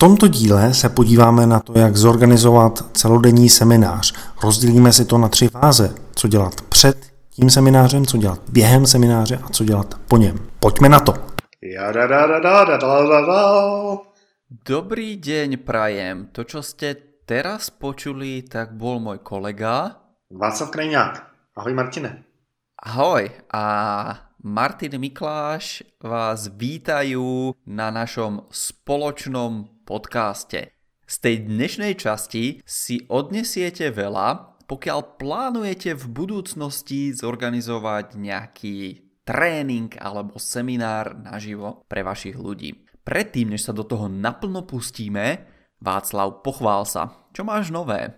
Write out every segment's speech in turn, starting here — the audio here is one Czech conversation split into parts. tomto díle se podíváme na to, jak zorganizovat celodenní seminář. Rozdělíme si to na 3 fáze. Co dělat před tím seminářem, co dělat během semináře a co dělat po něm. Pojďme na to. Dobrý deň, prajem. To, čo ste teraz počuli, tak bol môj kolega Václav Kreňák. Ahoj, Martine. Ahoj. A Martin Mikláš vás vítajú na našom spoločnom podcaste. Z tej dnešnej časti si odnesiete veľa, pokiaľ plánujete v budúcnosti zorganizovať nejaký tréning alebo seminár naživo pre vašich ľudí. Predtým, než sa do toho naplno pustíme, Václav, pochvál sa. Čo máš nové?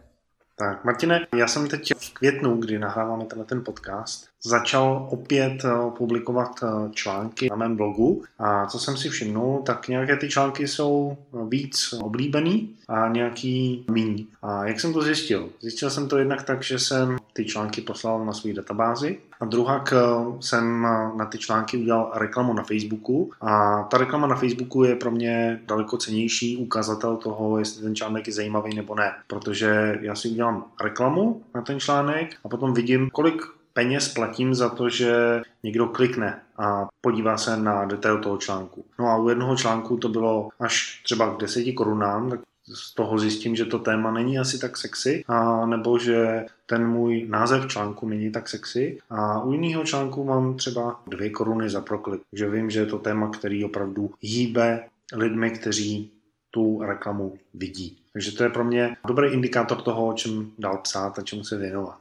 Tak, Martine, já jsem teď v květnu, kdy nahráváme ten podcast, začal opět publikovat články na mém blogu a co jsem si všimnul, tak nějaké ty články jsou víc oblíbený a nějaký míň. A jak jsem to zjistil? Zjistil jsem to jednak tak, že jsem ty články poslal na svou databázi a druhak jsem na ty články udělal reklamu na Facebooku a ta reklama na Facebooku je pro mě daleko cennější ukazatel toho, jestli ten článek je zajímavý nebo ne, protože já si udělám reklamu na ten článek a potom vidím, kolik peněz platím za to, že někdo klikne a podívá se na detail toho článku. No a u jednoho článku to bylo až třeba k 10 korunám, tak z toho zjistím, že to téma není asi tak sexy, a nebo že ten můj název článku není tak sexy. A u jiného článku mám třeba 2 koruny za proklik, že vím, že je to téma, který opravdu hýbe lidmi, kteří tu reklamu vidí. Takže to je pro mě dobrý indikátor toho, o čem dál psát a čemu se věnovat.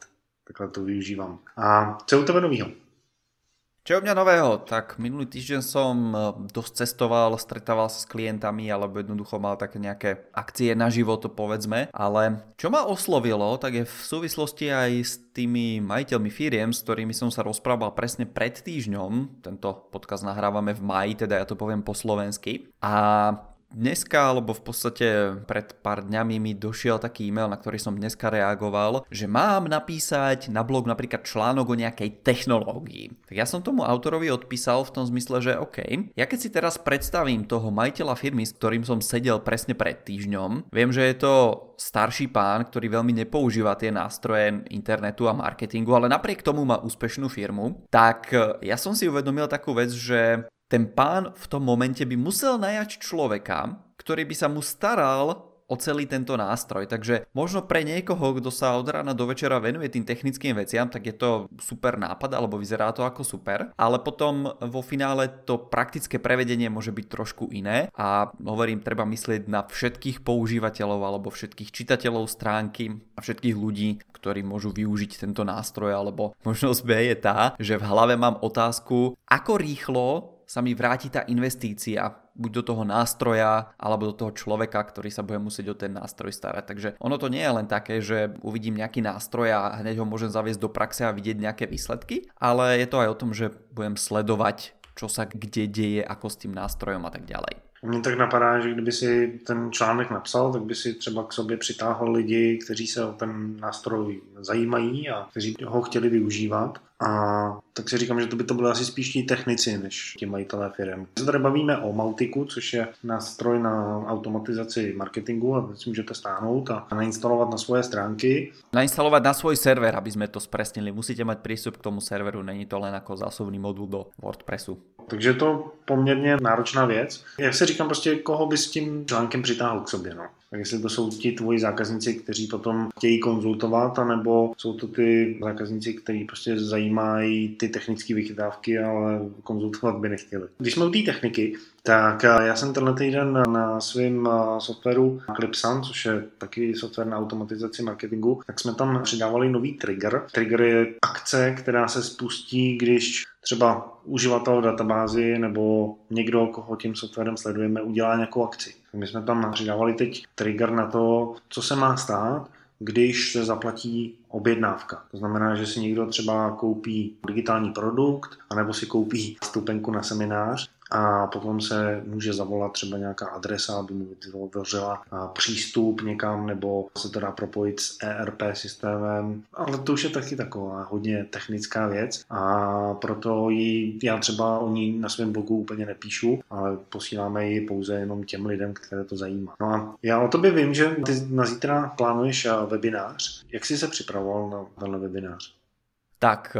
Takhle to využívám. A co je u tebe nového? Čo je u mňa nového? Tak minulý týždeň som dosť cestoval, stretával sa s klientami alebo jednoducho mal také nejaké akcie na život, povedzme. Ale čo ma oslovilo, tak je v súvislosti aj s tými majiteľmi firiem, s ktorými som sa rozprával presne pred týždňom. Tento podcast nahrávame v máji, teda ja to poviem po slovensky. A dneska, alebo v podstate pred pár dňami mi došiel taký e-mail, na ktorý som dneska reagoval, že mám napísať na blog napríklad článok o nejakej technológii. Tak ja som tomu autorovi odpísal v tom zmysle, že OK, ja keď si teraz predstavím toho majiteľa firmy, s ktorým som sedel presne pred týždňom, viem, že je to starší pán, ktorý veľmi nepoužíva tie nástroje internetu a marketingu, ale napriek tomu má úspešnú firmu, tak ja som si uvedomil takú vec, že ten pán v tom momente by musel najať človeka, ktorý by sa mu staral o celý tento nástroj. Takže možno pre niekoho, kto sa od rána do večera venuje tým technickým veciam, tak je to super nápad, alebo vyzerá to ako super. Ale potom vo finále to praktické prevedenie môže byť trošku iné. A hovorím, treba myslieť na všetkých používateľov alebo všetkých čitateľov stránky a všetkých ľudí, ktorí môžu využiť tento nástroj. Alebo možnosť B je tá, že v hlave mám otázku, ako rýchlo sa mi vráti tá investícia, buď do toho nástroja, alebo do toho človeka, ktorý sa bude musieť o ten nástroj starať. Takže ono to nie je len také, že uvidím nejaký nástroj a hneď ho môžem zaviesť do praxe a vidieť nejaké výsledky, ale je to aj o tom, že budem sledovať, čo sa kde deje, ako s tým nástrojom a tak ďalej. Mně tak napadá, že kdyby si ten článek napsal, tak by si třeba k sobě přitáhl lidi, kteří se o ten nástroj zajímají a kteří ho chtěli využívat. A tak si říkám, že to by to bylo asi spíš tí technici, než ti majitelé firem. Se tady bavíme o Mautiku, což je nástroj na automatizaci marketingu a si můžete stáhnout a nainstalovat na svoje stránky. Nainstalovat na svoj server, aby jsme to spresnili. Musíte mať prístup k tomu serveru, není to len ako zásobný modul do WordPressu. Takže to poměrně náročná věc. Jak se říkám, prostě koho by s tím článkem přitáhl k sobě, no. Tak jestli to jsou ti tvoji zákazníci, kteří potom chtějí konzultovat, anebo jsou to ty zákazníci, kteří prostě zajímají ty technické vychytávky, ale konzultovat by nechtěli. Když jsme u té techniky, tak já jsem tenhle týden na svém softwaru Klipsan, což je taky software na automatizaci marketingu, tak jsme tam přidávali nový trigger. Trigger je akce, která se spustí, když třeba uživatel v databázi nebo někdo, koho tím softwarem sledujeme, udělá nějakou akci. My jsme tam přidávali teď trigger na to, co se má stát, když se zaplatí objednávka. To znamená, že si někdo třeba koupí digitální produkt anebo si koupí vstupenku na seminář a potom se může zavolat třeba nějaká adresa, aby mu vytvořila přístup někam, nebo se to dá propojit s ERP systémem, ale to už je taky taková hodně technická věc a proto ji, já třeba o ní na svém blogu úplně nepíšu, ale posíláme ji pouze jenom těm lidem, které to zajímá. No a já o tobě vím, že ty na zítra plánuješ webinář. Jak jsi se připravoval na tenhle webinář? Tak,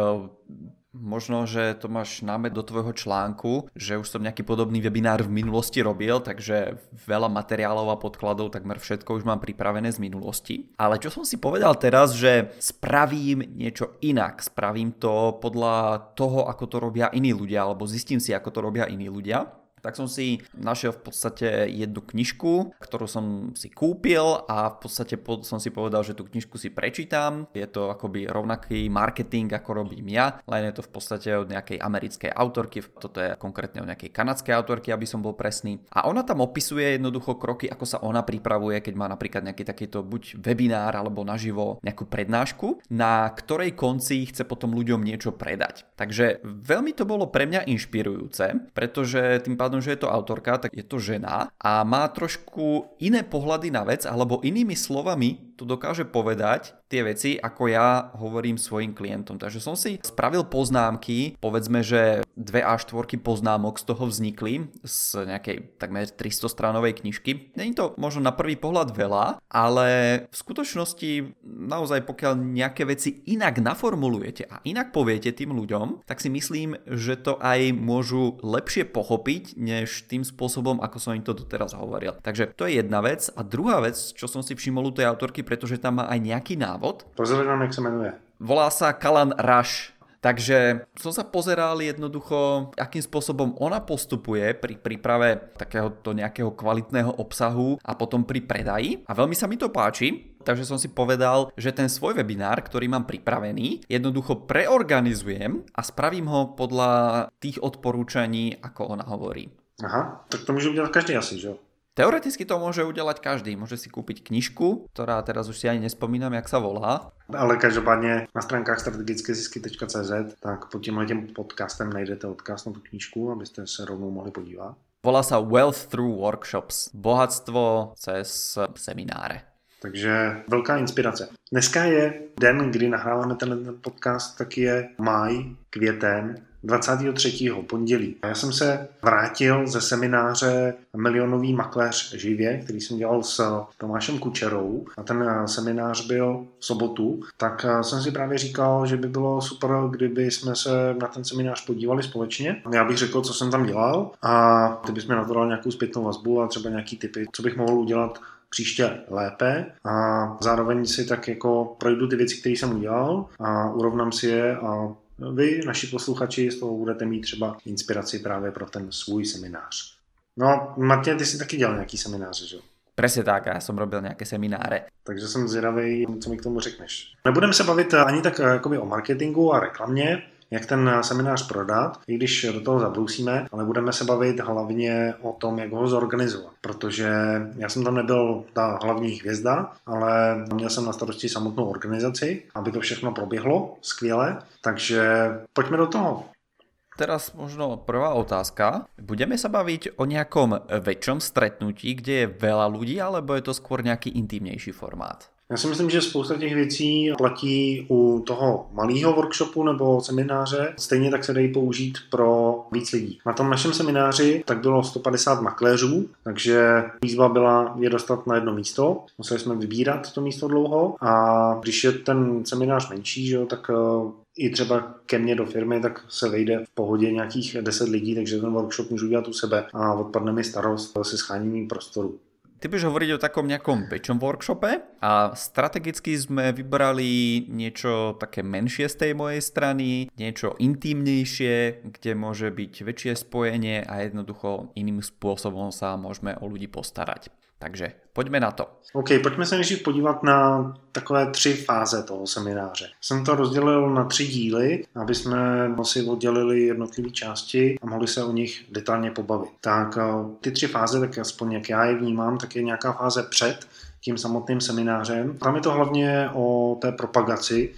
možno, že to máš námet do tvojho článku, že už som nejaký podobný webinár v minulosti robil, takže veľa materiálov a podkladov, takmer všetko už mám pripravené z minulosti. Ale čo som si povedal teraz, že spravím niečo inak, spravím to podľa toho, ako to robia iní ľudia, alebo zistím si, ako to robia iní ľudia. Tak som si našiel v podstate jednu knižku, ktorú som si kúpil a v podstate som si povedal, že tú knižku si prečítam. Je to akoby rovnaký marketing, ako robím ja, len je to v podstate od nejakej americkej autorky, toto je konkrétne od nejakej kanadskej autorky, aby som bol presný. A ona tam opisuje jednoducho kroky, ako sa ona pripravuje, keď má napríklad nejaký takýto buď webinár alebo naživo nejakú prednášku, na ktorej konci chce potom ľuďom niečo predať. Takže veľmi to bolo pre mňa inšpirujúce, pretože tým že je to autorka, tak je to žena a má trošku iné pohľady na vec, alebo inými slovami to dokáže povedať tie veci, ako ja hovorím svojim klientom. Takže som si spravil poznámky, povedzme, že 2 A4 poznámok z toho vznikli z nejakej takmer 300 stranovej knižky. Není to možno na prvý pohľad veľa, ale v skutočnosti naozaj pokiaľ nejaké veci inak naformulujete a inak poviete tým ľuďom, tak si myslím, že to aj môžu lepšie pochopiť, než tým spôsobom, ako som im to doteraz hovoril. Takže to je jedna vec. A druhá vec, čo som si všimol u tej autorky, pretože tam má aj nejaký návod. Pozerám, jak sa menuje. Volá sa Kalan Rush. Takže som sa pozeral jednoducho, akým spôsobom ona postupuje pri príprave takéhoto nejakého kvalitného obsahu a potom pri predaji. A veľmi sa mi to páči, takže som si povedal, že ten svoj webinár, ktorý mám pripravený, jednoducho preorganizujem a spravím ho podľa tých odporúčaní, ako ona hovorí. Aha, tak to môže udelať každý asi, že? Teoreticky to môže udelať každý. Môže si kúpiť knižku, ktorá teraz už si ani nespomínam, jak sa volá. Ale každopádne na stránkách strategickézisky.cz tak pod tímhle tým podcastem najdete odkaz na tú knižku, aby ste sa rovnou mohli podívať. Volá sa Wealth Through Workshops. Bohatstvo cez semináre. Takže velká inspirace. Dneska je den, kdy nahráváme ten podcast, tak je máj, květen, 23. pondělí. Já jsem se vrátil ze semináře Milionový makléř živě, který jsem dělal s Tomášem Kučerou a ten seminář byl v sobotu, tak jsem si právě říkal, že by bylo super, kdyby jsme se na ten seminář podívali společně. Já bych řekl, co jsem tam dělal a ty bys mi na to dal nějakou zpětnou vazbu a třeba nějaký tipy, co bych mohl udělat příště lépe a zároveň si tak jako projdu ty věci, které jsem udělal a urovnám si je a vy, naši posluchači, z toho budete mít třeba inspiraci právě pro ten svůj seminář. No, Martin, ty jsi taky dělal nějaký semináře, že jo? Presne tak, ja som robil nejaké semináre. Takže som zvedavý, co mi k tomu řekneš. Nebudeme se bavit ani tak jakoby o marketingu a reklamě, jak ten seminář prodat, i když do toho zabrousíme, ale budeme se bavit hlavně o tom, jak ho zorganizovat. Protože já jsem tam nebyl ta hlavní hvězda, ale měl jsem na starosti samotnou organizaci, aby to všechno proběhlo skvěle, takže pojďme do toho. Teraz možno prvá otázka. Budeme sa baviť o nejakom väčšom stretnutí, kde je veľa ľudí, alebo je to skôr nejaký intimnejší formát? Já si myslím, že spousta těch věcí platí u toho malého workshopu nebo semináře. Stejně tak se dají použít pro víc lidí. Na tom našem semináři tak bylo 150 makléřů, takže výzva byla je dostat na jedno místo. Museli jsme vybírat to místo dlouho a když je ten seminář menší, že jo, tak i třeba ke mně do firmy, tak se vejde v pohodě nějakých 10 lidí, takže ten workshop můžu dělat u sebe a odpadne mi starost se scháněním prostoru. Ty budeš hovoriť o takom nejakom väčšom workshope a strategicky sme vybrali niečo také menšie z tej mojej strany, niečo intimnejšie, kde môže byť väčšie spojenie a jednoducho iným spôsobom sa môžeme o ľudí postarať. Takže pojďme na to. OK, pojďme se nejdřív podívat na takové 3 fáze toho semináře. Jsem to rozdělil na 3 díly, aby jsme si oddělili jednotlivé části a mohli se o nich detailně pobavit. Tak ty 3 fáze, tak aspoň jak já je vnímám, tak je nějaká fáze před tím samotným seminářem. Tam je to hlavně o té propagaci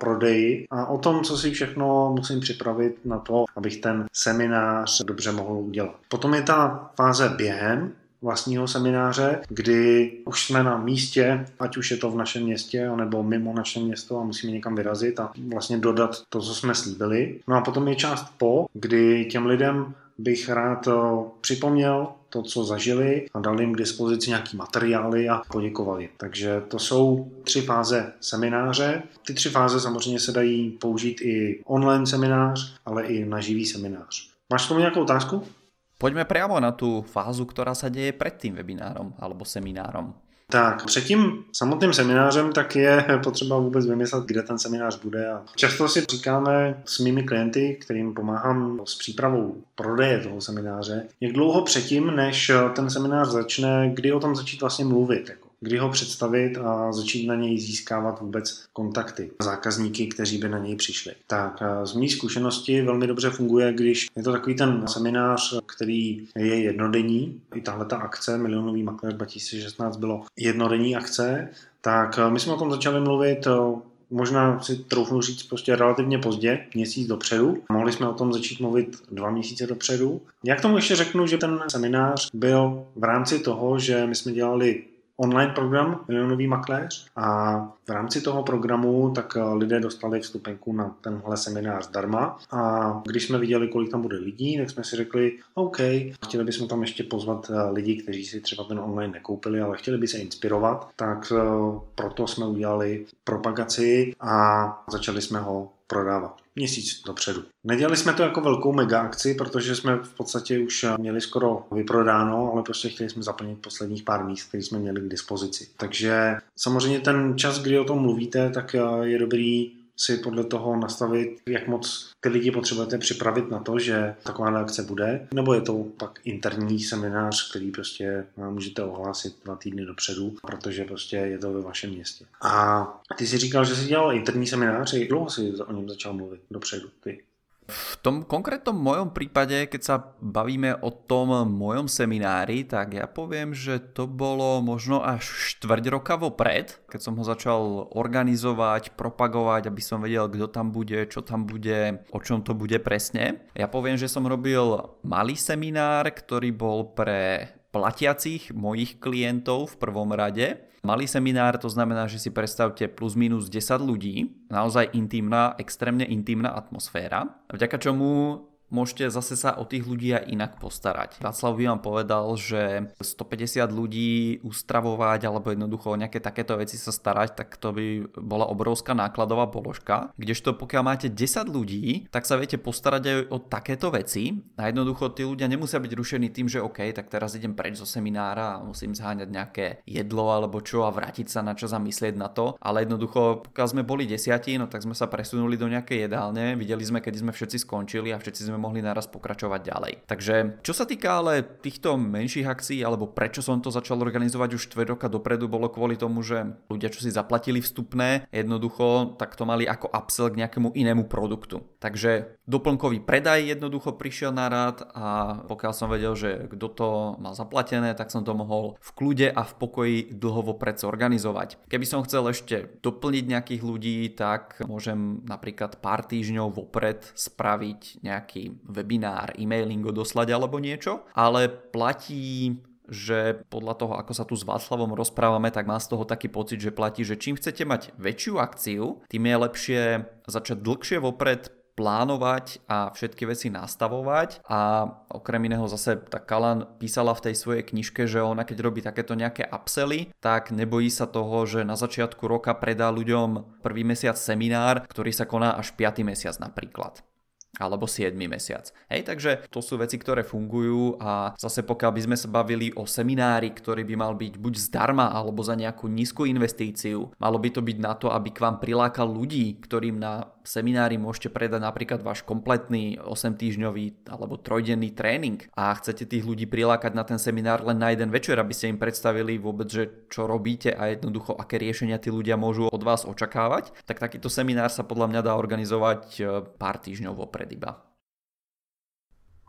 prodeji a o tom, co si všechno musím připravit na to, abych ten seminář dobře mohl udělat. Potom je ta fáze během vlastního semináře, kdy už jsme na místě, ať už je to v našem městě nebo mimo naše město a musíme někam vyrazit a vlastně dodat to, co jsme slíbili. No a potom je část po, kdy těm lidem bych rád připomněl to, co zažili a dal jim k dispozici nějaký materiály a poděkovali. Takže to jsou 3 fáze semináře. Ty 3 fáze samozřejmě se dají použít i online seminář, ale i na živý seminář. Máš k tomu nějakou otázku? Poďme priamo na tú fázu, ktorá sa deje pred tým webinárom alebo seminárom. Tak, před tím samotným seminářem tak je potřeba vůbec vymyslet, kde ten seminář bude. A často si říkáme s mými klienty, kterým pomáhám s přípravou prodeje toho semináře, jak dlouho předtím, než ten seminář začne, kdy o tom začít vlastně mluvit, kdy ho představit a začít na něj získávat vůbec kontakty, zákazníky, kteří by na něj přišli. Tak z mých zkušeností velmi dobře funguje, když je to takový ten seminář, který je jednodenní. I tahle ta akce, Milionový makléř 2016 bylo jednodenní akce, tak my jsme o tom začali mluvit, možná si troufnu říct prostě relativně pozdě, měsíc dopředu. Mohli jsme o tom začít mluvit 2 měsíce dopředu. Já k tomu ještě řeknu, že ten seminář byl v rámci toho, že my jsme dělali online program Milionový makléř a v rámci toho programu tak lidé dostali vstupenku na tenhle seminář zdarma a když jsme viděli, kolik tam bude lidí, tak jsme si řekli OK, chtěli bychom tam ještě pozvat lidi, kteří si třeba ten online nekoupili, ale chtěli by se inspirovat, tak proto jsme udělali propagaci a začali jsme ho prodávat měsíc dopředu. Nedělali jsme to jako velkou mega akci, protože jsme v podstatě už měli skoro vyprodáno, ale prostě chtěli jsme zaplnit posledních pár míst, které jsme měli k dispozici. Takže samozřejmě ten čas, kdy o tom mluvíte, tak je dobrý si podle toho nastavit, jak moc ty lidi potřebujete připravit na to, že taková akce bude, nebo je to pak interní seminář, který prostě můžete ohlásit 2 týdny dopředu, protože prostě je to ve vašem městě. A ty jsi říkal, že jsi dělal interní seminář, jak dlouho jsi o něm začal mluvit dopředu ty? V tom konkrétnom mojom prípade, keď sa bavíme o tom mojom seminári, tak ja poviem, že to bolo možno až 4 roka vopred, keď som ho začal organizovať, propagovať, aby som vedel, kto tam bude, čo tam bude, o čom to bude presne. Ja poviem, že som robil malý seminár, ktorý bol pre platiacich mojich klientov v prvom rade. Malý seminár, to znamená, že si predstavte plus minus 10 ľudí, naozaj intimná, extrémne intimná atmosféra, vďaka čomu môžete zase sa o tých ľudí aj inak postarať. Václav by vám povedal, že 150 ľudí ustravovať alebo jednoducho o nejaké takéto veci sa starať, tak to by bola obrovská nákladová položka. Kdežto pokiaľ máte 10 ľudí, tak sa viete postarať aj o takéto veci. A jednoducho tí ľudia nemusia byť rušení tým, že OK, tak teraz idem preč zo seminára a musím zháňať nejaké jedlo alebo čo a vrátiť sa na čas a myslieť na to. Ale jednoducho, pokiaľ sme boli 10, no tak sme sa presunuli do nejakej jedálne, videli sme, kedy sme všetci skončili a všetci sme mohli naraz pokračovať ďalej. Takže čo sa týka ale týchto menších akcií, alebo prečo som to začal organizovať už 4 roka dopredu, bolo kvôli tomu, že ľudia, čo si zaplatili vstupné, jednoducho tak to mali ako upsell k nejakému inému produktu. Takže doplnkový predaj jednoducho prišiel na rád a pokiaľ som vedel, že kto to mal zaplatené, tak som to mohol v kľude a v pokoji dlho vopred zorganizovať. Keby som chcel ešte doplniť nejakých ľudí, tak môžem napríklad pár týždňov vopred spraviť nejaký webinár, e-mailing odoslať alebo niečo, ale platí, že podľa toho, ako sa tu s Václavom rozprávame, tak mám z toho taký pocit, že platí, že čím chcete mať väčšiu akciu, tým je lepšie začať dlhšie vopred plánovať a všetky veci nastavovať a okrem iného zase tá Kalan písala v tej svojej knižke, že ona keď robí takéto nejaké upselly, tak nebojí sa toho, že na začiatku roka predá ľuďom prvý mesiac seminár, ktorý sa koná až 5. mesiac napríklad. Alebo 7. mesiac. Hej, takže to sú veci, ktoré fungujú a zase pokiaľ by sme sa bavili o seminári, ktorý by mal byť buď zdarma alebo za nejakú nízku investíciu, malo by to byť na to, aby k vám prilákal ľudí, ktorým na seminári môžete predať napríklad váš kompletný 8-týždňový alebo 3-denný tréning a chcete tých ľudí prilákať na ten seminár len na jeden večer, aby ste im predstavili vôbec, že čo robíte a jednoducho aké riešenia tí ľudia môžu od vás očakávať, tak takýto seminár sa podľa mňa dá organizovať pár týždňov vopred.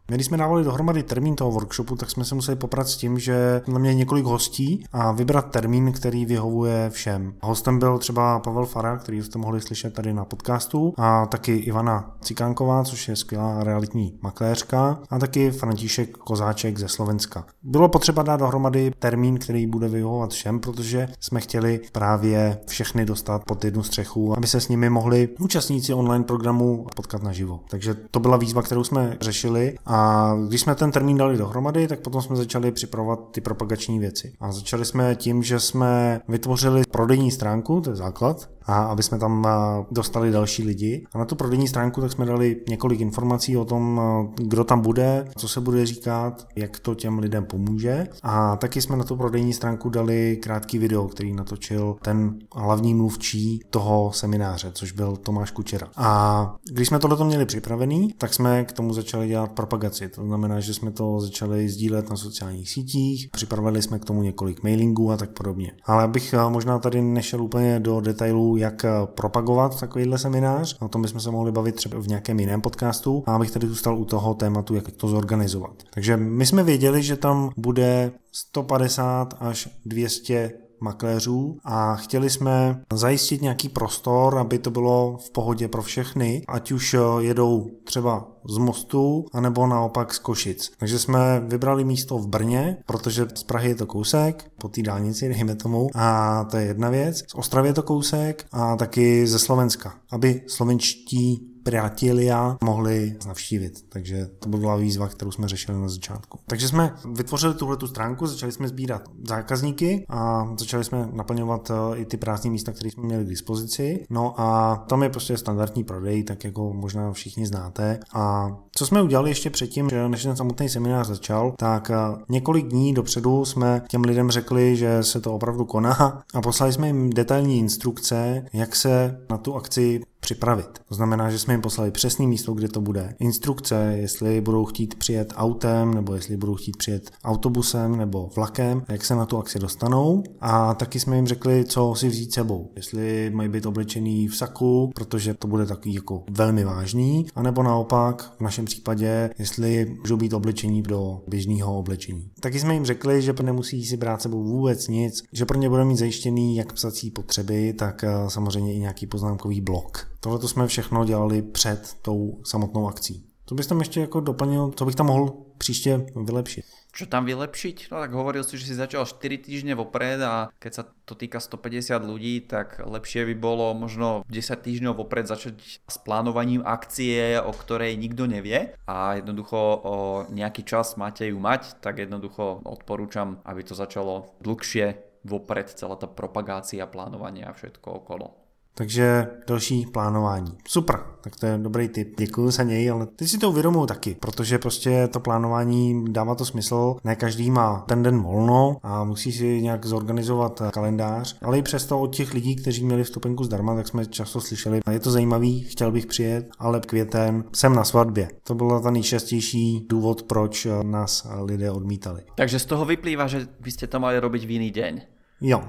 Když jsme dávali dohromady termín toho workshopu, tak jsme se museli poprat s tím, že jsme měli několik hostí a vybrat termín, který vyhovuje všem. Hostem byl třeba Pavel Fara, který jste mohli slyšet tady na podcastu, a taky Ivana Cikánková, což je skvělá realitní makléřka, a taky František Kozáček ze Slovenska. Bylo potřeba dát dohromady termín, který bude vyhovovat všem, protože jsme chtěli právě všechny dostat pod jednu střechu, aby se s nimi mohli účastníci online programu potkat naživo. Takže to byla výzva, kterou jsme řešili. A když jsme ten termín dali dohromady, tak potom jsme začali připravovat ty propagační věci. A začali jsme tím, že jsme vytvořili prodejní stránku, to je základ, a aby jsme tam dostali další lidi. A na tu prodejní stránku tak jsme dali několik informací o tom, kdo tam bude, co se bude říkat, jak to těm lidem pomůže. A taky jsme na tu prodejní stránku dali krátký video, který natočil ten hlavní mluvčí toho semináře, což byl Tomáš Kučera. A když jsme tohleto měli připravený, tak jsme k tomu začali dělat propagaci. To znamená, že jsme to začali sdílet na sociálních sítích, připravili jsme k tomu několik mailingů a tak podobně. Ale abych možná tady nešel úplně do detailů, jak propagovat takovýhle seminář. O tom bychom se mohli bavit třeba v nějakém jiném podcastu, a abych tady zůstal u toho tématu, jak to zorganizovat. Takže my jsme věděli, že tam bude 150 až 200 makléřů a chtěli jsme zajistit nějaký prostor, aby to bylo v pohodě pro všechny, ať už jedou třeba z Mostu, anebo naopak z Košic. Takže jsme vybrali místo v Brně, protože z Prahy je to kousek, po té dálnici, dejme tomu, a to je jedna věc. Z Ostravy je to kousek a taky ze Slovenska, aby slovenští priatelia mohli navštívit. Takže to byla výzva, kterou jsme řešili na začátku. Takže jsme vytvořili tuhletu stránku, začali jsme sbírat zákazníky a začali jsme naplňovat i ty prázdné místa, které jsme měli k dispozici. No a tam je prostě standardní prodej, tak jako možná všichni znáte. A co jsme udělali ještě předtím, že než ten samotný seminář začal, tak několik dní dopředu jsme těm lidem řekli, že se to opravdu koná, a poslali jsme jim detailní instrukce, jak se na tu akci připravit. To znamená, že jsme jim poslali přesné místo, kde to bude. Instrukce, jestli budou chtít přijet autem, nebo jestli budou chtít přijet autobusem nebo vlakem, jak se na tu akci dostanou. A taky jsme jim řekli, co si vzít sebou. Jestli mají být oblečený v saku, protože to bude takový jako velmi vážný, anebo naopak v našem případě, jestli můžou být oblečení do běžného oblečení. Taky jsme jim řekli, že nemusí si brát sebou vůbec nic, že pro ně budou mít zajištěný jak psací potřeby, tak samozřejmě i nějaký poznámkový blok. Tohle to jsme všechno dělali před tou samotnou akcí. Co bys tam ještě jako doplnil, co bych tam mohl příště vylepšit? Čo tam vylepšiť? No tak hovoril si, že si začal 4 týždne vopred, a keď sa to týka 150 ľudí, tak lepšie by bolo možno 10 týždňov vopred začať s plánovaním akcie, o ktorej nikto nevie, a jednoducho o nejaký čas máte ju mať, tak jednoducho odporúčam, aby to začalo dlhšie vopred, celá tá propagácia, plánovanie a všetko okolo. Takže další plánování. Super, tak to je dobrý tip. Děkuju za něj, ale ty si to uvědomuji taky, protože prostě to plánování dává to smysl. Ne každý má ten den volno a musí si nějak zorganizovat kalendář, ale i přesto od těch lidí, kteří měli vstupenku zdarma, tak jsme často slyšeli, je to zajímavý, chtěl bych přijet, ale květen jsem na svatbě. To byl ten nejčastější důvod, proč nás lidé odmítali. Takže z toho vyplývá, že byste to mali robiť v jiný den. Jo.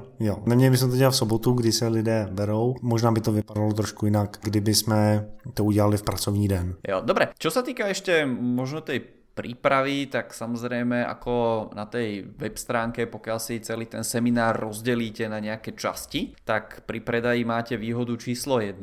Neměli bychom to dělat v sobotu, kdy se lidé berou. Možná by to vypadalo trošku jinak, kdyby jsme to udělali v pracovní den. Jo, dobré. Čo sa týka ešte možno tej prípravy, tak samozrejme ako na tej web stránke, pokiaľ si celý ten seminár rozdelíte na nejaké časti, tak pri predaji máte výhodu číslo 1,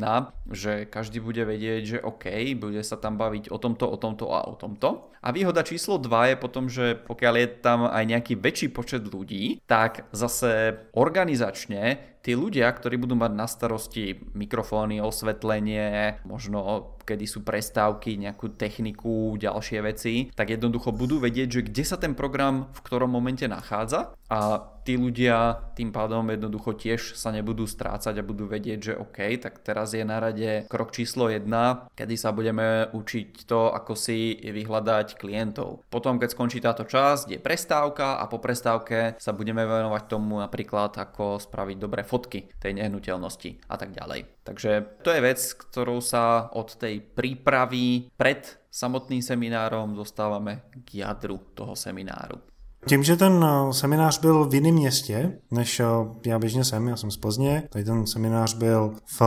že každý bude vedieť, že OK, bude sa tam baviť o tomto a o tomto. A výhoda číslo 2 je potom, že pokiaľ je tam aj nejaký väčší počet ľudí, tak zase organizačne tí ľudia, ktorí budú mať na starosti mikrofóny, osvetlenie, možno kedy sú prestávky, nejakú techniku, ďalšie veci, tak jednoducho budú vedieť, že kde sa ten program v ktorom momente nachádza, a tí ľudia tým pádom jednoducho tiež sa nebudú strácať a budú vedieť, že OK, tak teraz je na rade krok číslo 1, kedy sa budeme učiť to, ako si vyhľadať klientov. Potom, keď skončí táto časť, je prestávka, a po prestávke sa budeme venovať tomu napríklad, ako spraviť dobré fotky tej nehnuteľnosti a tak ďalej. Takže to je vec, ktorou sa od tej prípravy pred samotným seminárom dostávame k jadru toho semináru. Tím, že ten seminář byl v jiném městě, než já běžně jsem, já jsem z Plzně, tady ten seminář byl v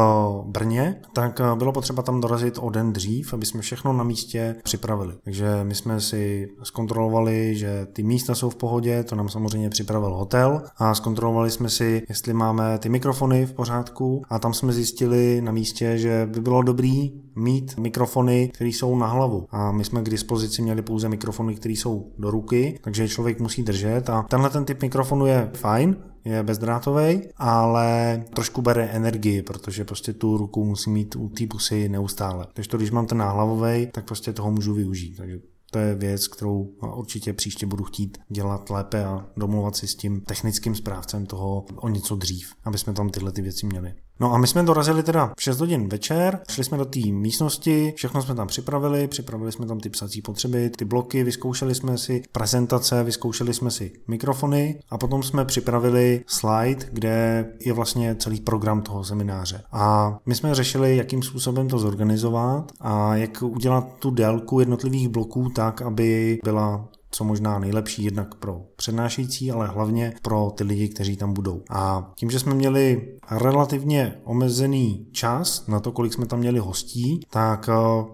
Brně, tak bylo potřeba tam dorazit o den dřív, aby jsme všechno na místě připravili. Takže my jsme si zkontrolovali, že ty místa jsou v pohodě, to nám samozřejmě připravil hotel a zkontrolovali jsme si, jestli máme ty mikrofony v pořádku a tam jsme zjistili na místě, že by bylo dobrý mít mikrofony, které jsou na hlavu. A my jsme k dispozici měli pouze mikrofony, které jsou do ruky, takže člověk musí držet a tenhle ten typ mikrofonu je fajn, je bezdrátový, ale trošku bere energii, protože prostě tu ruku musí mít u té pusy neustále. Takže to, když mám ten náhlavový, tak prostě toho můžu využít. Takže to je věc, kterou určitě příště budu chtít dělat lépe a domluvat si s tím technickým správcem toho o něco dřív, aby jsme tam tyhle ty věci měli. No a my jsme dorazili teda v 6 hodin večer, šli jsme do té místnosti, všechno jsme tam připravili jsme tam ty psací potřeby, ty bloky, vyzkoušeli jsme si prezentace, vyzkoušeli jsme si mikrofony a potom jsme připravili slide, kde je vlastně celý program toho semináře. A my jsme řešili, jakým způsobem to zorganizovat a jak udělat tu délku jednotlivých bloků tak, aby byla co možná nejlepší jednak pro přednášející, ale hlavně pro ty lidi, kteří tam budou. A tím, že jsme měli relativně omezený čas na to, kolik jsme tam měli hostí, tak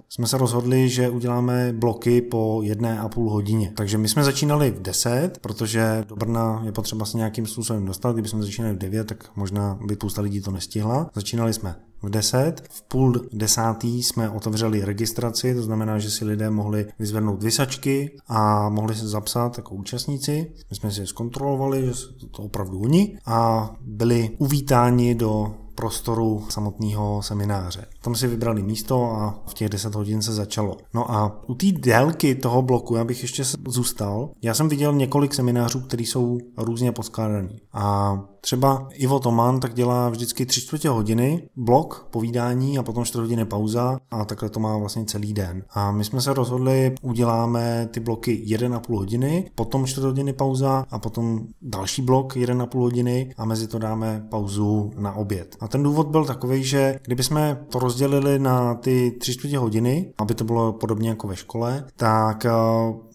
jsme se rozhodli, že uděláme bloky po 1,5 hodině. Takže my jsme začínali v 10, protože do Brna je potřeba se nějakým způsobem dostat. Kdyby jsme začínali v 9, tak možná by spousta lidí to nestihla. Začínali jsme v 10, v 9:30 jsme otevřeli registraci, to znamená, že si lidé mohli vyzvednout visačky a mohli se zapsat jako účastníci. My jsme si zkontrolovali, že jsou to opravdu oni a byli uvítáni do prostoru samotného semináře. Tam si vybrali místo a v těch 10 hodin se začalo. No a u té délky toho bloku, já bych ještě zůstal, já jsem viděl několik seminářů, které jsou různě poskládaný. A třeba Ivo Tomán tak dělá vždycky 3/4 hodiny blok povídání a potom 4 hodiny pauza a takhle to má vlastně celý den. A my jsme se rozhodli, uděláme ty bloky 1,5 hodiny, potom 4 hodiny pauza a potom další blok 1,5 hodiny a mezi to dáme pauzu na oběd. A ten důvod byl takový, že kdyby jsme to rozdělili na ty 3/4 hodiny, aby to bylo podobně jako ve škole, tak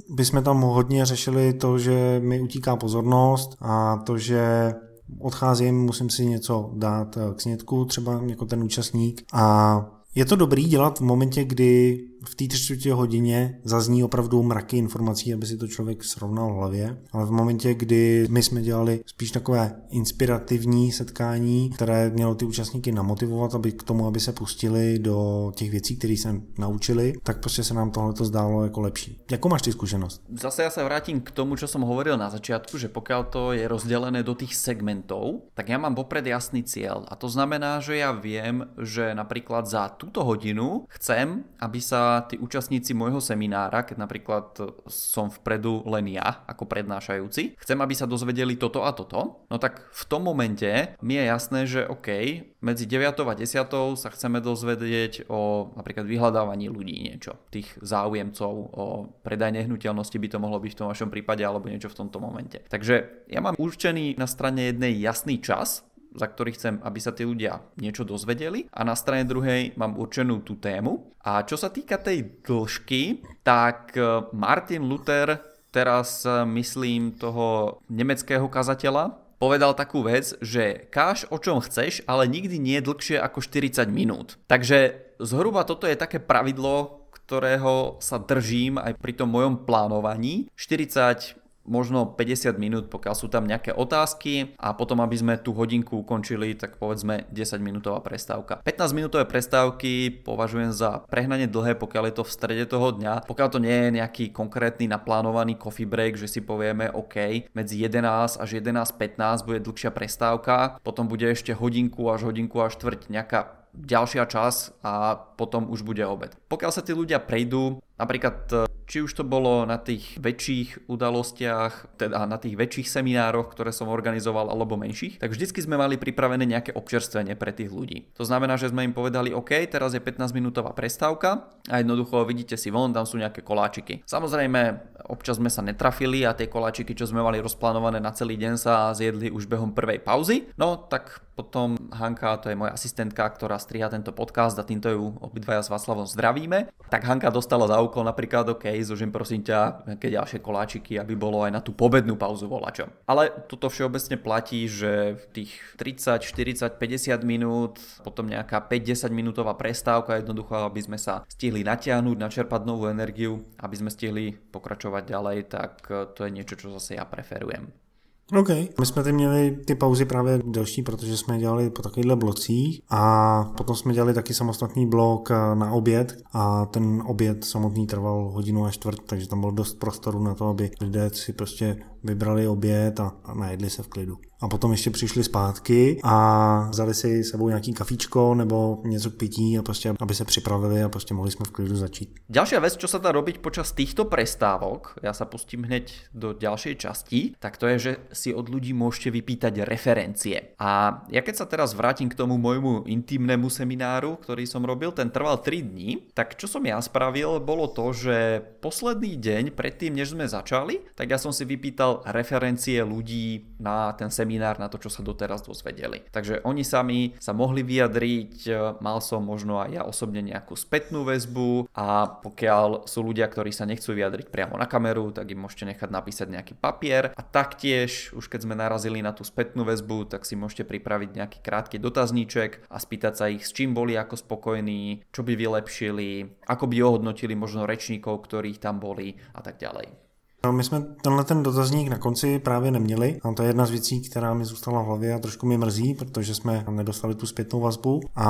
bychom tam hodně řešili to, že mi utíká pozornost a to, že odcházím, musím si něco dát k snědku, třeba jako ten účastník. A je to dobrý dělat v momentě, kdy v té 3/4 hodině zazní opravdu mraky informací, aby si to člověk srovnal v hlavě, ale v momentě, kdy my jsme dělali spíš takové inspirativní setkání, které mělo ty účastníky namotivovat, aby k tomu, aby se pustili do těch věcí, které se naučili, tak prostě se nám tohleto zdálo jako lepší. Jakou máš ty zkušenost? Zase ja sa vrátim k tomu, čo som hovoril na začiatku, že pokiaľ to je rozdelené do tých segmentov, tak ja mám vopred jasný cieľ a to znamená, že ja viem, že napríklad za túto hodinu chcem, aby sa tí účastníci môjho seminára, keď napríklad som vpredu len ja ako prednášajúci, chcem, aby sa dozvedeli toto a toto, no tak v tom momente mi je jasné, že OK, medzi 9 a 10 sa chceme dozvedieť o napríklad vyhľadávaní ľudí niečo, tých záujemcov o predaj nehnuteľnosti by to mohlo byť v tom vašom prípade alebo niečo v tomto momente. Takže ja mám určený na strane jednej jasný čas, za ktorý chcem, aby sa tí ľudia niečo dozvedeli a na strane druhej mám určenú tú tému. A čo sa týka tej dĺžky, tak Martin Luther, teraz myslím toho nemeckého kazateľa, povedal takú vec, že káž o čom chceš, ale nikdy nie dlhšie ako 40 minút. Takže zhruba toto je také pravidlo, ktorého sa držím aj pri tom mojom plánovaní. 40 možno 50 minút, pokiaľ sú tam nejaké otázky a potom, aby sme tú hodinku ukončili, tak povedzme 10 minútová prestávka. 15 minútové prestávky považujem za prehnane dlhé, pokiaľ je to v strede toho dňa. Pokiaľ to nie je nejaký konkrétny naplánovaný coffee break, že si povieme OK, medzi 11 až 11:15 bude dlhšia prestávka, potom bude ešte hodinku až štvrť nejaká ďalšia čas a potom už bude obed. Pokiaľ sa tí ľudia prejdú, napríklad či už to bolo na tých väčších udalostiach, teda na tých väčších seminároch, ktoré som organizoval, alebo menších, tak vždycky sme mali pripravené nejaké občerstvenie pre tých ľudí. To znamená, že sme im povedali, OK, teraz je 15 minútová prestávka a jednoducho vidíte si von, tam sú nejaké koláčiky. Samozrejme, občas sme sa netrafili a tie koláčiky, čo sme mali rozplánované na celý deň, sa zjedli už behom prvej pauzy. No tak Potom Hanka, to je moja asistentka, ktorá striha tento podcast a týmto ju obidvaja s Václavom zdravíme. Tak Hanka dostala za úkol napríklad, OK, zložím prosím ťa nejaké ďalšie koláčiky, aby bolo aj na tú pobednú pauzu volačom. Ale toto všeobecne platí, že v tých 30, 40, 50 minút, potom nejaká 5-10 minútová prestávka, jednoducho, aby sme sa stihli natiahnuť, načerpať novú energiu, aby sme stihli pokračovať ďalej, tak to je niečo, čo zase ja preferujem. OK. My jsme měli ty pauzy právě delší, protože jsme dělali po takovýchhle blocích a potom jsme dělali taky samostatný blok na oběd a ten oběd samotný trval 1 a 15 minut, takže tam bylo dost prostoru na to, aby lidé si prostě vybrali oběd a najedli se v klidu. A potom ještě přišli zpátky a vzali si s sebou nějaký kafíčko nebo něco k pití a prostě, aby se připravili a prostě mohli jsme v klidu začít. Ďalšia vec, čo sa dá robiť počas týchto prestávok, ja sa pustím hneď do ďalšej časti, tak to je, že si od ľudí môžete vypýtať referencie. A ja keď sa teraz vrátim k tomu môjmu intimnému semináru, ktorý som robil, ten trval 3 dní, tak čo som ja spravil, bolo to, že posledný deň predtým, než sme začali, tak ja som si vypýtal referencie ľudí na ten seminár, na to, čo sa doteraz dozvedeli. Takže oni sami sa mohli vyjadriť, mal som možno aj ja osobne nejakú spätnú väzbu a pokiaľ sú ľudia, ktorí sa nechcú vyjadriť priamo na kameru, tak im môžete nechať napísať nejaký papier a taktiež, už keď sme narazili na tú spätnú väzbu, tak si môžete pripraviť nejaký krátky dotazníček a spýtať sa ich, s čím boli ako spokojní, čo by vylepšili, ako by ohodnotili možno rečníkov, ktorých tam boli a tak ďalej. No, my jsme tenhle ten dotazník na konci právě neměli a to je jedna z věcí, která mi zůstala v hlavě a trošku mě mrzí, protože jsme nedostali tu zpětnou vazbu a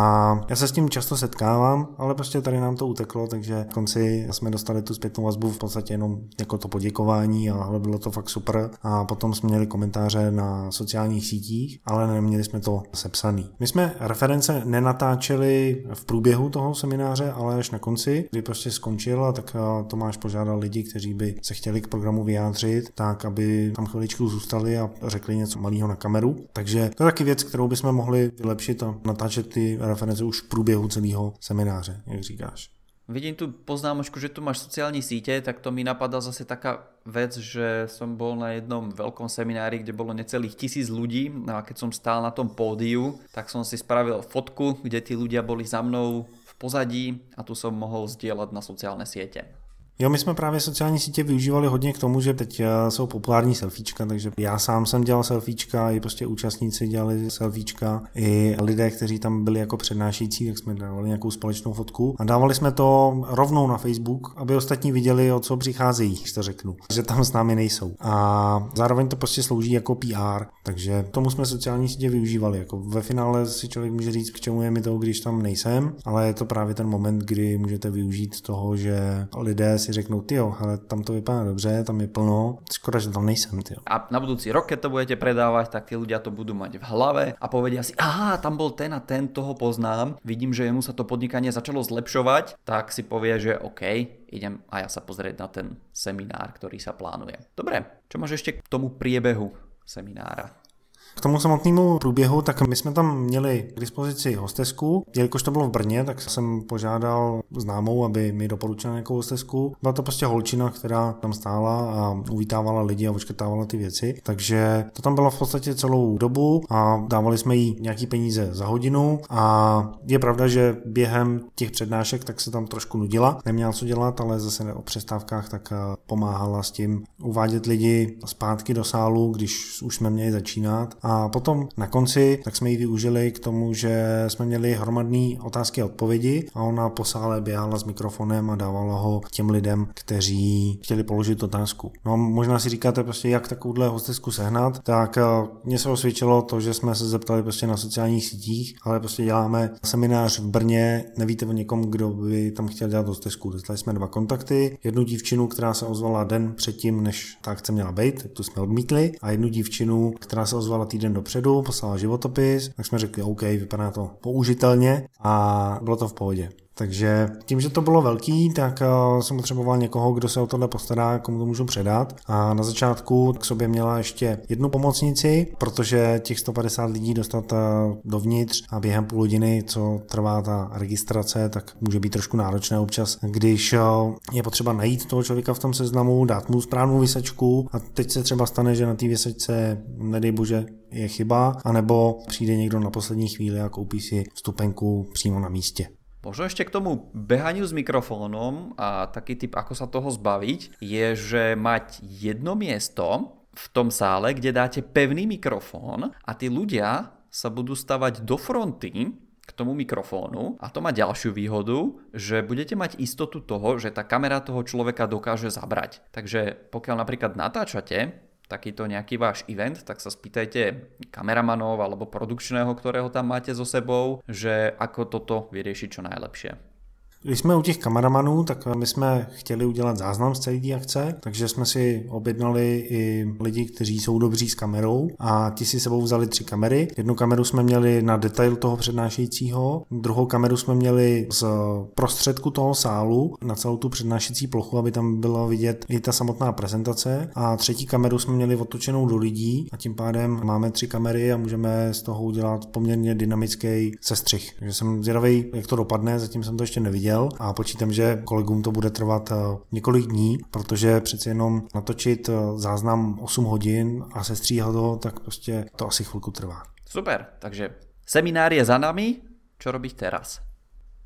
já se s tím často setkávám, ale prostě tady nám to uteklo, takže v konci jsme dostali tu zpětnou vazbu v podstatě jenom jako to poděkování a bylo to fakt super a potom jsme měli komentáře na sociálních sítích, ale neměli jsme to sepsaný. My jsme reference nenatáčeli v průběhu toho semináře, ale až na konci, kdy prostě skončil a tak Tomáš požádal lidi, kteří by se chtěli k programu vyjádřit, tak aby tam chviličku zůstali a řekli něco malého na kameru. Takže to je taky věc, kterou bychom mohli vylepšit a natáčet ty reference už v průběhu celého semináře, jak říkáš. Vidím tu poznámočku, že tu máš sociální sítě, tak to mi napadá zase taká vec, že som bol na jednom veľkom seminári, kde bolo necelých 1000 ľudí a keď som stál na tom pódiu, tak som si spravil fotku, kde tí ľudia boli za mnou v pozadí a tu som mohol sdielať na sociálne siete. Jo, my jsme právě sociální sítě využívali hodně k tomu, že teď jsou populární selfiečka, takže já sám jsem dělal selfiečka, i prostě účastníci dělali selfiečka, i lidé, kteří tam byli jako přednášející, tak jsme dávali nějakou společnou fotku a dávali jsme to rovnou na Facebook, aby ostatní viděli, o co přicházejí, když to řeknu, že tam s námi nejsou. A zároveň to prostě slouží jako PR, takže tomu jsme sociální sítě využívali. Jako ve finále si člověk může říct, k čemu je mi to, když tam nejsem, ale je to právě ten moment, kdy můžete využít toho, že lidé si řeknou, tyjo, ale tam to vypadá dobře, tam je plno, škoda, že tam nejsem, tyjo. A na budúci rok, keď to budete predávať, tak tí ľudia to budú mať v hlave a povedia si, aha, tam bol ten a ten, toho poznám, vidím, že jemu sa to podnikanie začalo zlepšovať, tak si povie, že OK, idem a ja sa pozrieť na ten seminár, ktorý sa plánuje. Dobre, čo máš ešte k tomu priebehu seminára? K tomu samotnému průběhu, tak my jsme tam měli k dispozici hostesku. Jelikož to bylo v Brně, tak jsem požádal známou, aby mi doporučila nějakou hostesku. Byla to prostě holčina, která tam stála a uvítávala lidi a očkrtávala ty věci. Takže to tam bylo v podstatě celou dobu a dávali jsme jí nějaký peníze za hodinu a je pravda, že během těch přednášek tak se tam trošku nudila. Neměla co dělat, ale zase o přestávkách tak pomáhala s tím uvádět lidi zpátky do sálu, když už jsme měli začínat. A potom na konci tak jsme ji využili k tomu, že jsme měli hromadné otázky a odpovědi a ona po sále běhala s mikrofonem a dávala ho těm lidem, kteří chtěli položit otázku. No možná si říkáte prostě, jak takovouhle hostesku sehnat, tak mně se osvědčilo to, že jsme se zeptali prostě na sociálních sítích, ale prostě děláme seminář v Brně, nevíte o někom, kdo by tam chtěl dělat hostesku. Dostali jsme 2 kontakty, jednu dívčinu, která se ozvala den předtím, než ta akce měla být, tu jsme odmítli, a jednu dívčinu, která se ozvala týden dopředu, poslala životopis, tak jsme řekli OK, vypadá to použitelně a bylo to v pohodě. Takže tím, že to bylo velký, tak jsem potřeboval někoho, kdo se o tohle postará, komu to můžu předat. A na začátku k sobě měla ještě jednu pomocnici, protože těch 150 lidí dostat dovnitř a během půl hodiny, co trvá ta registrace, tak může být trošku náročné občas, když je potřeba najít toho člověka v tom seznamu, dát mu správnou visačku a teď se třeba stane, že na té visačce, nedej bože, je chyba, anebo přijde někdo na poslední chvíli a koupí si vstupenku přímo na místě. Možno ešte k tomu behaniu s mikrofónom a taký typ, ako sa toho zbaviť, je, že mať jedno miesto v tom sále, kde dáte pevný mikrofón a tí ľudia sa budú stavať do fronty k tomu mikrofónu a to má ďalšiu výhodu, že budete mať istotu toho, že tá kamera toho človeka dokáže zabrať. Takže pokiaľ napríklad natáčate takýto nejaký váš event, tak sa spýtajte kameramanov alebo produkčného, ktorého tam máte so sebou, že ako toto vyriešiť čo najlepšie. Když jsme u těch kameramanů, tak my jsme chtěli udělat záznam z celé té akce, takže jsme si objednali i lidi, kteří jsou dobří s kamerou a ti si sebou vzali 3 kamery. Jednu kameru jsme měli na detail toho přednášejícího, druhou kameru jsme měli z prostředku toho sálu na celou tu přednášející plochu, aby tam bylo vidět i ta samotná prezentace a třetí kameru jsme měli otočenou do lidí a tím pádem máme 3 kamery a můžeme z toho udělat poměrně dynamický sestřih. Takže jsem zvědavý, jak to dopadne, zatím jsem to ještě neviděl. A počítám, že kolegům to bude trvat několik dní, protože přeci jenom natočit záznam 8 hodin a sestříhat ho, tak prostě to asi chvilku trvá. Super, takže seminár je za nami, čo robíš teraz?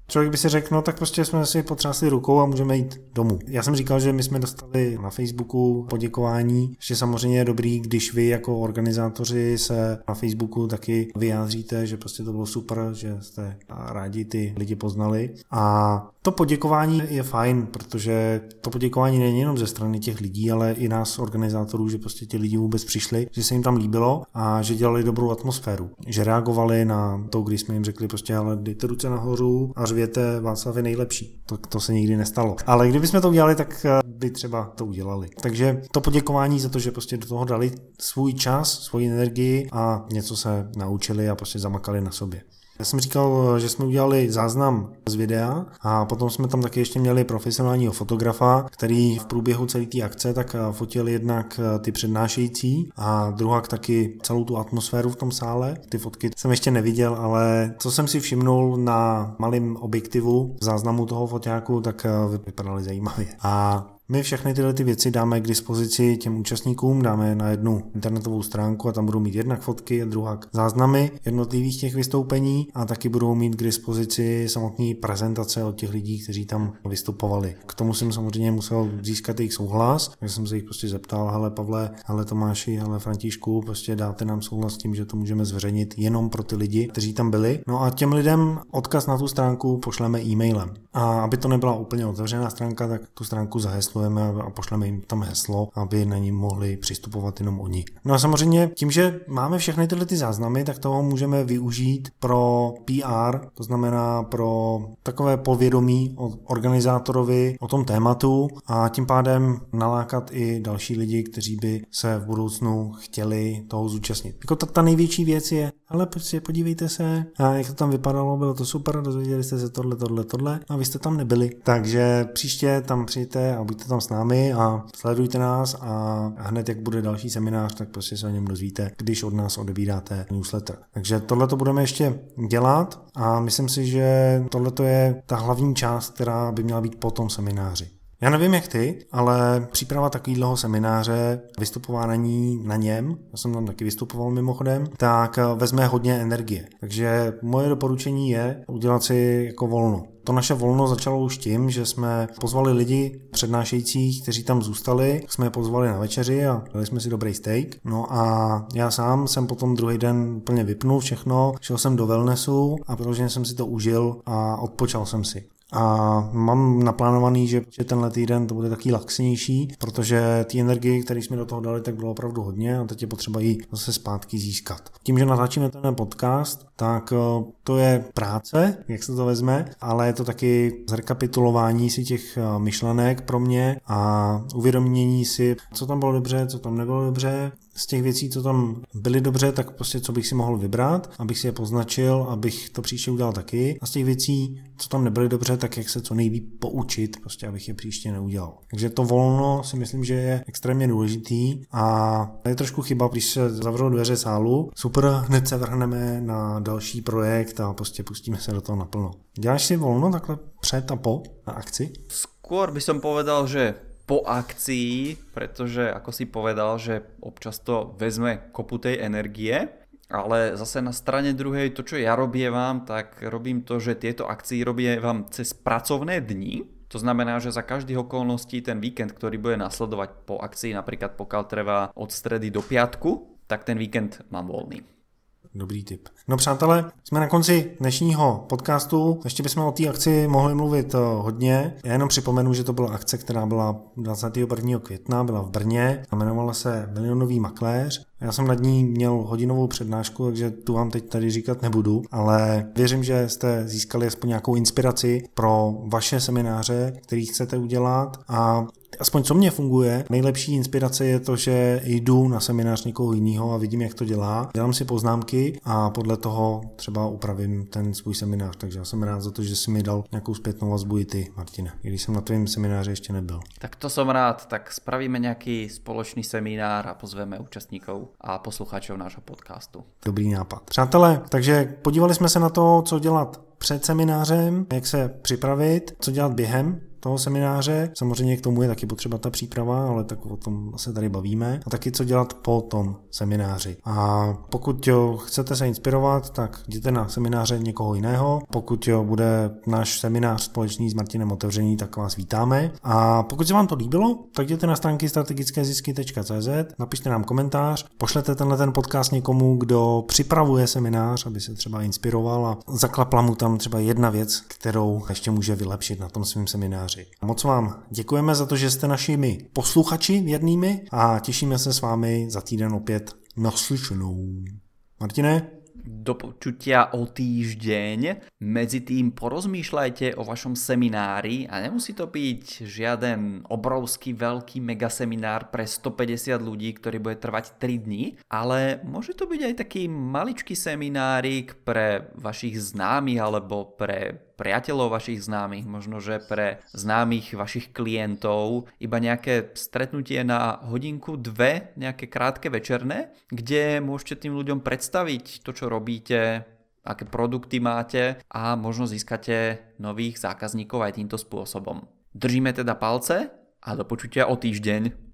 Člověk by si řekl, no tak prostě jsme si potřásli rukou a můžeme jít domů. Já jsem říkal, že my jsme dostali na Facebooku poděkování, že samozřejmě je dobrý, když vy jako organizátoři se na Facebooku taky vyjádříte, že prostě to bylo super, že jste rádi ty lidi poznali. A to poděkování je fajn, protože to poděkování není jenom ze strany těch lidí, ale i nás organizátorů, že prostě ti lidi vůbec přišli, že se jim tam líbilo a že dělali dobrou atmosféru, že reagovali na to, když jsme jim řekli prostě ale dejte ruce nahoru a řvěte Václav je nejlepší. To se nikdy nestalo. Ale kdybychom to udělali, tak by třeba to udělali. Takže to poděkování za to, že prostě do toho dali svůj čas, svoji energii a něco se naučili a prostě zamakali na sobě. Já jsem říkal, že jsme udělali záznam z videa a potom jsme tam taky ještě měli profesionálního fotografa, který v průběhu celé té akce tak fotil jednak ty přednášející a druhak taky celou tu atmosféru v tom sále. Ty fotky jsem ještě neviděl, ale co jsem si všimnul na malém objektivu záznamu toho foťáku, tak vypadaly zajímavě. A my všechny tyhle ty věci dáme k dispozici těm účastníkům, dáme na jednu internetovou stránku a tam budou mít jednak fotky a druhak záznamy jednotlivých těch vystoupení a taky budou mít k dispozici samotné prezentace od těch lidí, kteří tam vystupovali. K tomu jsem samozřejmě musel získat jejich souhlas, takže jsem se jich prostě zeptal, hele Pavle, hele Tomáši, hele Františku, prostě dáte nám souhlas s tím, že to můžeme zveřejnit jenom pro ty lidi, kteří tam byli. No a těm lidem odkaz na tu stránku pošleme e-mailem. A aby to nebyla úplně otevřená stránka, tak tu stránku zaheslujeme a pošleme jim tam heslo, aby na ní mohli přistupovat jenom oni. No a samozřejmě tím, že máme všechny tyhle ty záznamy, tak toho můžeme využít pro PR, to znamená pro takové povědomí o organizátorovi, o tom tématu a tím pádem nalákat i další lidi, kteří by se v budoucnu chtěli toho zúčastnit. Jako ta největší věc je, ale podívejte se, jak to tam vypadalo, bylo to super, dozvěděli jste se tohle a vy jste tam nebyli. Takže příště tam přijďte a buďte tam s námi a sledujte nás a hned jak bude další seminář, tak prostě se o něm dozvíte, když od nás odebíráte newsletter. Takže tohle to budeme ještě dělat a myslím si, že tohle je ta hlavní část, která by měla být po tom semináři. Já nevím jak ty, ale příprava takového semináře, vystupování na něm, já jsem tam taky vystupoval mimochodem, tak vezme hodně energie. Takže moje doporučení je udělat si jako volno. To naše volno začalo už tím, že jsme pozvali lidi přednášejících, kteří tam zůstali, jsme je pozvali na večeři a dali jsme si dobrý steak. No a já sám jsem potom druhý den úplně vypnul všechno, šel jsem do wellnessu a protože jsem si to užil a odpočal jsem si. A mám naplánovaný, že tenhle týden to bude taky laxnější, protože ty energie, které jsme do toho dali, tak bylo opravdu hodně a teď je potřeba ji zase zpátky získat. Tím, že natáčíme ten podcast, tak to je práce, jak se to vezme, ale je to taky zrekapitulování si těch myšlenek pro mě a uvědomění si, co tam bylo dobře, co tam nebylo dobře, z těch věcí, co tam byly dobře, tak prostě co bych si mohl vybrat, abych si je poznačil, abych to příště udělal taky. A z těch věcí, co tam nebyly dobře, tak jak se co nejvíc poučit, prostě abych je příště neudělal. Takže to volno si myslím, že je extrémně důležitý a je trošku chyba, když se zavřou dveře sálu, super, hned se vrhneme na další projekt a prostě pustíme se do toho naplno. Děláš si volno takhle před a po na akci? Skôr by som povedal, že po akcii, pretože ako si povedal, že občas to vezme kopu tej energie, ale zase na strane druhej to, čo ja robievam, tak robím to, že tieto akcie robievam cez pracovné dni. To znamená, že za každých okolností ten víkend, ktorý bude nasledovať po akcii, napríklad pokiaľ trvá od stredy do piatku, tak ten víkend mám voľný. Dobrý tip. No přátelé, jsme na konci dnešního podcastu, ještě bychom o té akci mohli mluvit hodně. Já jenom připomenu, že to byla akce, která byla 21. května, byla v Brně, jmenovala se Milionový makléř. Já jsem nad ní měl hodinovou přednášku, takže tu vám teď tady říkat nebudu, ale věřím, že jste získali aspoň nějakou inspiraci pro vaše semináře, který chcete udělat a aspoň co mě funguje, nejlepší inspirace je to, že jdu na seminář někoho jiného a vidím, jak to dělá. Dělám si poznámky a podle toho třeba upravím ten svůj seminář. Takže já jsem rád za to, že jsi mi dal nějakou zpětnou vazbu i ty, Martine, když jsem na tvém semináři ještě nebyl. Tak to jsem rád, tak spravíme nějaký společný seminár a pozveme účastníků a posluchačů nášho podcastu. Dobrý nápad. Přátelé, takže podívali jsme se na to, co dělat před seminářem, jak se připravit, co dělat během toho semináře. Samozřejmě k tomu je taky potřeba ta příprava, ale tak o tom se tady bavíme. A taky co dělat po tom semináři. A pokud chcete se inspirovat, tak jděte na semináře někoho jiného. Pokud bude náš seminář společný s Martinem otevřený, tak vás vítáme. A pokud se vám to líbilo, tak jděte na stránky strategickézisky.cz, napište nám komentář, pošlete tenhle podcast někomu, kdo připravuje seminář, aby se třeba inspiroval a zaklapla mu tam třeba jedna věc, kterou ještě může vylepšit na tom svém semináři. Moc vám děkujeme za to, že jste našimi posluchači věrnými a těšíme se s vámi za týden opět naslyšenou. Martine? Do počutia o týždeň. Medzi tým porozmýšľajte o vašom seminári a nemusí to byť žiaden obrovský veľký megaseminár pre 150 ľudí, ktorý bude trvať 3 dní, ale môže to byť aj taký maličký seminárik pre vašich známych alebo pre priateľov vašich známych, možno že pre známych vašich klientov, iba nejaké stretnutie na hodinku, dve, nejaké krátke večerné, kde môžete tým ľuďom predstaviť to, čo robíte, aké produkty máte a možno získate nových zákazníkov aj týmto spôsobom. Držíme teda palce a do počutia o týždeň.